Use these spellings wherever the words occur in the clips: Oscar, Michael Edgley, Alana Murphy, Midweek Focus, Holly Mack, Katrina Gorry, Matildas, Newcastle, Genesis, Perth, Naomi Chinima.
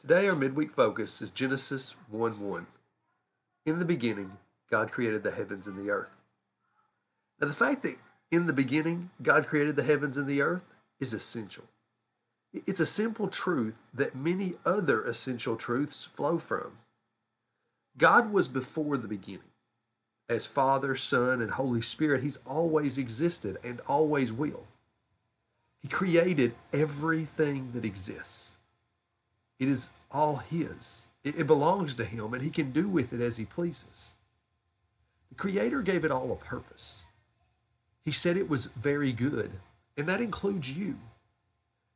Today our midweek focus is Genesis 1:1. In the beginning, God created the heavens and the earth. Now the fact that in the beginning, God created the heavens and the earth is essential. It's a simple truth that many other essential truths flow from. God was before the beginning. As Father, Son, and Holy Spirit, He's always existed and always will. He created everything that exists. It is all His. It belongs to Him, and He can do with it as He pleases. The Creator gave it all a purpose. He said it was very good, and that includes you.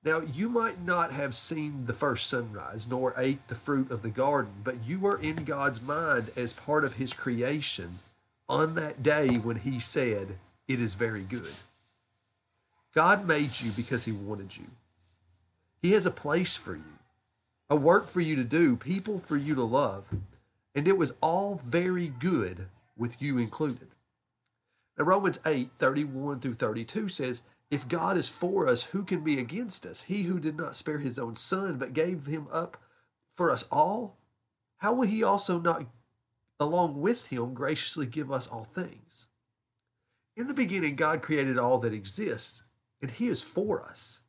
Now, you might not have seen the first sunrise, nor ate the fruit of the garden, but you were in God's mind as part of His creation on that day when He said, "It is very good." God made you because He wanted you. He has a place for you, a work for you to do, people for you to love, and it was all very good with you included. Now, Romans 8:31-32 says, "If God is for us, who can be against us? He who did not spare His own Son, but gave Him up for us all, how will He also not, along with Him, graciously give us all things?" In the beginning, God created all that exists, and He is for us.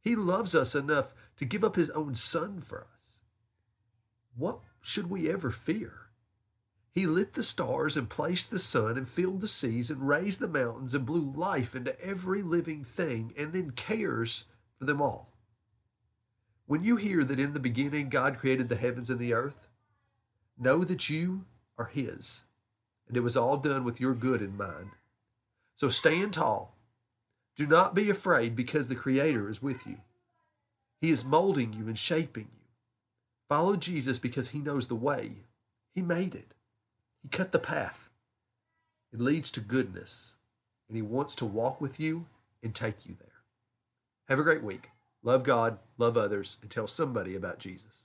He loves us enough to give up His own Son for us. What should we ever fear? He lit the stars and placed the sun and filled the seas and raised the mountains and blew life into every living thing and then cares for them all. When you hear that in the beginning God created the heavens and the earth, know that you are His, and it was all done with your good in mind. So stand tall. Do not be afraid, because the Creator is with you. He is molding you and shaping you. Follow Jesus, because He knows the way. He made it. He cut the path. It leads to goodness, and He wants to walk with you and take you there. Have a great week. Love God, love others, and tell somebody about Jesus.